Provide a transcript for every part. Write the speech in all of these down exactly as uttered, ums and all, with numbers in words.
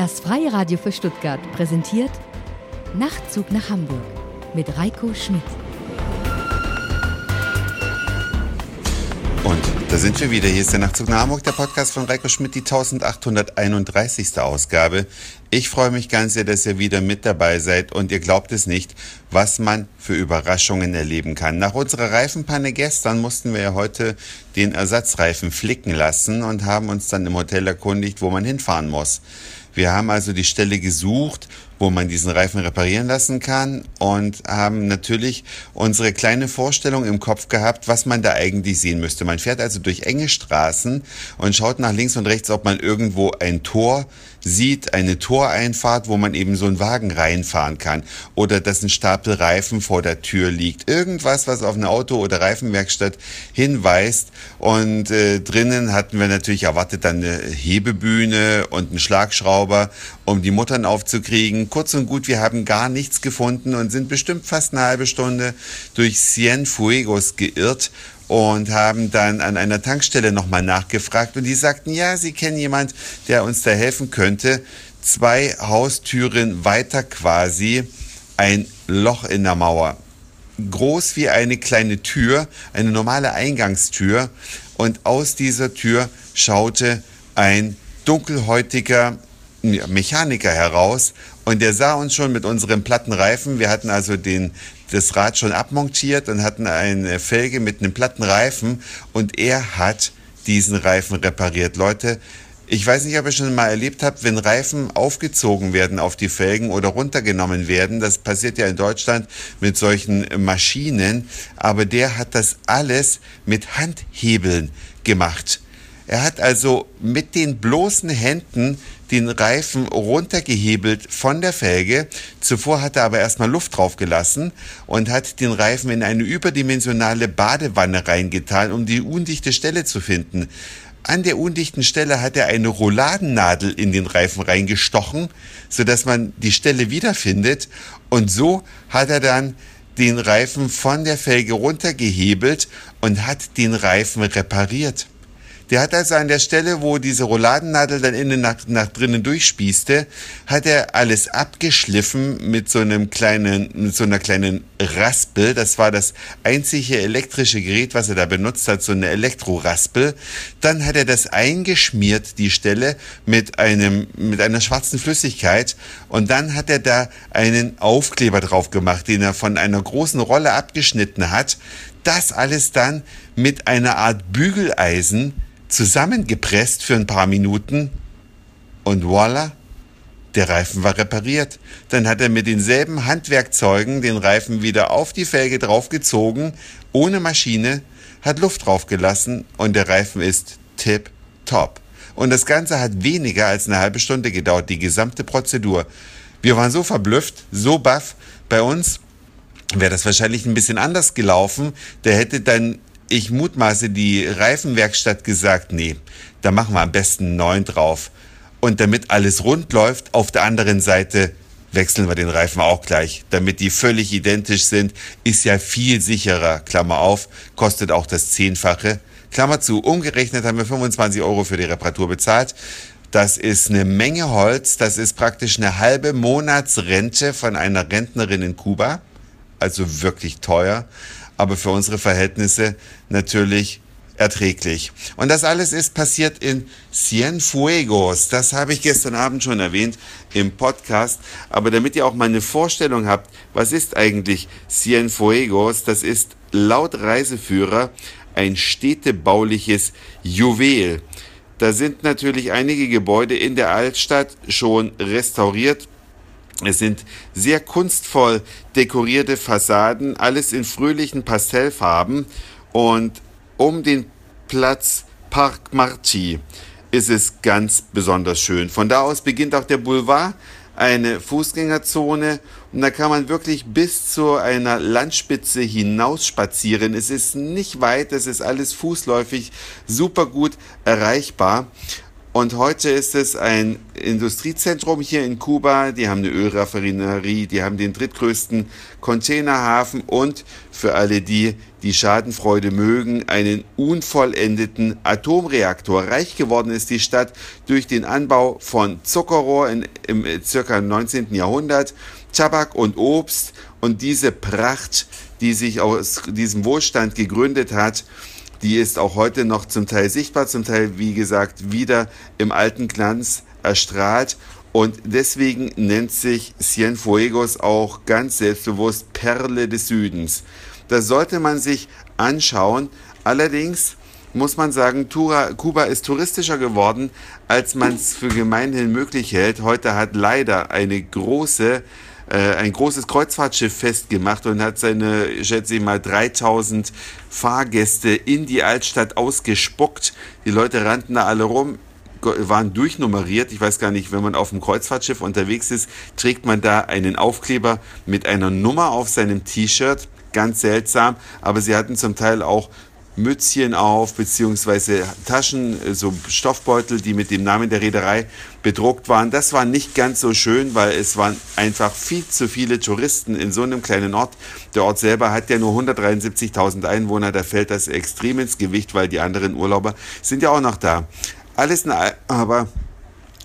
Das Freie Radio für Stuttgart präsentiert Nachtzug nach Hamburg mit Reiko Schmidt. Und da sind wir wieder. Hier ist der Nachtzug nach Hamburg, der Podcast von Reiko Schmidt, die eintausendachthunderteinunddreißigste Ausgabe. Ich freue mich ganz sehr, dass ihr wieder mit dabei seid und ihr glaubt es nicht, was man für Überraschungen erleben kann. Nach unserer Reifenpanne gestern mussten wir ja heute den Ersatzreifen flicken lassen und haben uns dann im Hotel erkundigt, wo man hinfahren muss. Wir haben also die Stelle gesucht, wo man diesen Reifen reparieren lassen kann und haben natürlich unsere kleine Vorstellung im Kopf gehabt, was man da eigentlich sehen müsste. Man fährt also durch enge Straßen und schaut nach links und rechts, ob man irgendwo ein Tor sieht, eine Toreinfahrt, wo man eben so einen Wagen reinfahren kann oder dass ein Stapel Reifen vor der Tür liegt. Irgendwas, was auf eine Auto- oder Reifenwerkstatt hinweist. Und äh, drinnen hatten wir natürlich erwartet dann eine Hebebühne und einen Schlagschrauber, um die Muttern aufzukriegen. Kurz und gut, wir haben gar nichts gefunden und sind bestimmt fast eine halbe Stunde durch Cienfuegos geirrt und haben dann an einer Tankstelle nochmal nachgefragt und die sagten, ja, sie kennen jemand, der uns da helfen könnte. Zwei Haustüren weiter quasi ein Loch in der Mauer. Groß wie eine kleine Tür, eine normale Eingangstür, und aus dieser Tür schaute ein dunkelhäutiger Mechaniker heraus und der sah uns schon mit unseren platten Reifen. Wir hatten also den, das Rad schon abmontiert und hatten eine Felge mit einem platten Reifen und er hat diesen Reifen repariert. Leute, ich weiß nicht, ob ihr schon mal erlebt habt, wenn Reifen aufgezogen werden auf die Felgen oder runtergenommen werden. Das passiert ja in Deutschland mit solchen Maschinen, aber der hat das alles mit Handhebeln gemacht. Er hat also mit den bloßen Händen den Reifen runtergehebelt von der Felge. Zuvor hat er aber erstmal Luft drauf gelassen und hat den Reifen in eine überdimensionale Badewanne reingetan, um die undichte Stelle zu finden. An der undichten Stelle hat er eine Rolladennadel in den Reifen reingestochen, sodass man die Stelle wiederfindet. Und so hat er dann den Reifen von der Felge runtergehebelt und hat den Reifen repariert. Der hat also an der Stelle, wo diese Rolladennadel dann innen nach, nach drinnen durchspießte, hat er alles abgeschliffen mit so einem kleinen, mit so einer kleinen Raspel. Das war das einzige elektrische Gerät, was er da benutzt hat, so eine Elektroraspel. Dann hat er das eingeschmiert, die Stelle, mit einem, mit einer schwarzen Flüssigkeit. Und dann hat er da einen Aufkleber drauf gemacht, den er von einer großen Rolle abgeschnitten hat. Das alles dann mit einer Art Bügeleisen zusammengepresst für ein paar Minuten und voilà, der Reifen war repariert. Dann hat er mit denselben Handwerkzeugen den Reifen wieder auf die Felge draufgezogen, ohne Maschine, hat Luft draufgelassen und der Reifen ist tipptopp. Und das Ganze hat weniger als eine halbe Stunde gedauert, die gesamte Prozedur. Wir waren so verblüfft, so baff. Bei uns wäre das wahrscheinlich ein bisschen anders gelaufen. Der hätte dann, ich mutmaße, die Reifenwerkstatt gesagt, nee, da machen wir am besten einen neuen drauf. Und damit alles rund läuft, auf der anderen Seite wechseln wir den Reifen auch gleich. Damit die völlig identisch sind, ist ja viel sicherer, Klammer auf, kostet auch das Zehnfache. Klammer zu, umgerechnet haben wir fünfundzwanzig Euro für die Reparatur bezahlt. Das ist eine Menge Holz, das ist praktisch eine halbe Monatsrente von einer Rentnerin in Kuba. Also wirklich teuer, aber für unsere Verhältnisse natürlich erträglich. Und das alles ist passiert in Cienfuegos. Das habe ich gestern Abend schon erwähnt im Podcast. Aber damit ihr auch mal eine Vorstellung habt, was ist eigentlich Cienfuegos? Das ist laut Reiseführer ein städtebauliches Juwel. Da sind natürlich einige Gebäude in der Altstadt schon restauriert. Es sind sehr kunstvoll dekorierte Fassaden, alles in fröhlichen Pastellfarben. Und um den Platz Parc Marti ist es ganz besonders schön. Von da aus beginnt auch der Boulevard, eine Fußgängerzone. Und da kann man wirklich bis zu einer Landspitze hinaus spazieren. Es ist nicht weit, es ist alles fußläufig, super gut erreichbar. Und heute ist es ein Industriezentrum hier in Kuba. Die haben eine Ölraffinerie, die haben den drittgrößten Containerhafen und für alle die, die Schadenfreude mögen, einen unvollendeten Atomreaktor. Reich geworden ist die Stadt durch den Anbau von Zuckerrohr in, im circa neunzehnten Jahrhundert, Tabak und Obst. Und diese Pracht, die sich aus diesem Wohlstand gegründet hat, die ist auch heute noch zum Teil sichtbar, zum Teil, wie gesagt, wieder im alten Glanz erstrahlt. Und deswegen nennt sich Cienfuegos auch ganz selbstbewusst Perle des Südens. Das sollte man sich anschauen. Allerdings muss man sagen, Kuba ist touristischer geworden, als man es für gemeinhin möglich hält. Heute hat leider eine große ein großes Kreuzfahrtschiff festgemacht und hat seine, schätze ich mal, dreitausend Fahrgäste in die Altstadt ausgespuckt. Die Leute rannten da alle rum, waren durchnummeriert. Ich weiß gar nicht, wenn man auf dem Kreuzfahrtschiff unterwegs ist, trägt man da einen Aufkleber mit einer Nummer auf seinem T-Shirt. Ganz seltsam, aber sie hatten zum Teil auch Mützchen auf, beziehungsweise Taschen, so Stoffbeutel, die mit dem Namen der Reederei bedruckt waren. Das war nicht ganz so schön, weil es waren einfach viel zu viele Touristen in so einem kleinen Ort. Der Ort selber hat ja nur hundertdreiundsiebzigtausend Einwohner, da fällt das extrem ins Gewicht, weil die anderen Urlauber sind ja auch noch da. Alles aber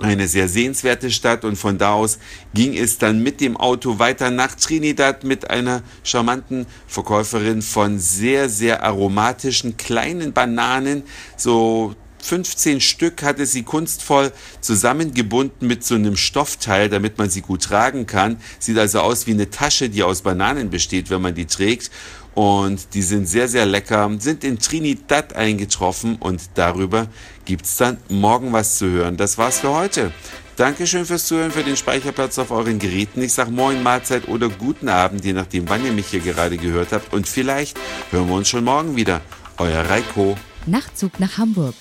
eine sehr sehenswerte Stadt, und von da aus ging es dann mit dem Auto weiter nach Trinidad mit einer charmanten Verkäuferin von sehr, sehr aromatischen kleinen Bananen. So fünfzehn Stück hatte sie kunstvoll zusammengebunden mit so einem Stoffteil, damit man sie gut tragen kann. Sieht also aus wie eine Tasche, die aus Bananen besteht, wenn man die trägt. Und die sind sehr, sehr lecker, sind in Trinidad eingetroffen, und darüber gibt's dann morgen was zu hören. Das war's für heute. Dankeschön fürs Zuhören, für den Speicherplatz auf euren Geräten. Ich sag Moin, Mahlzeit oder guten Abend, je nachdem, wann ihr mich hier gerade gehört habt. Und vielleicht hören wir uns schon morgen wieder. Euer Reiko. Nachtzug nach Hamburg.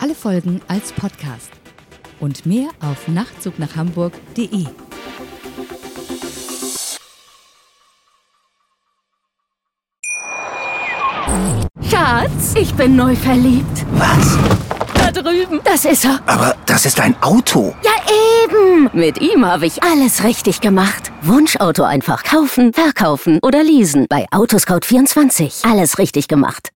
Alle Folgen als Podcast. Und mehr auf nachtzug nach hamburg punkt de. Schatz, ich bin neu verliebt. Was? Da drüben. Das ist er. Aber das ist ein Auto. Ja, eben. Mit ihm habe ich alles richtig gemacht. Wunschauto einfach kaufen, verkaufen oder leasen. Bei Autoscout vierundzwanzig. Alles richtig gemacht.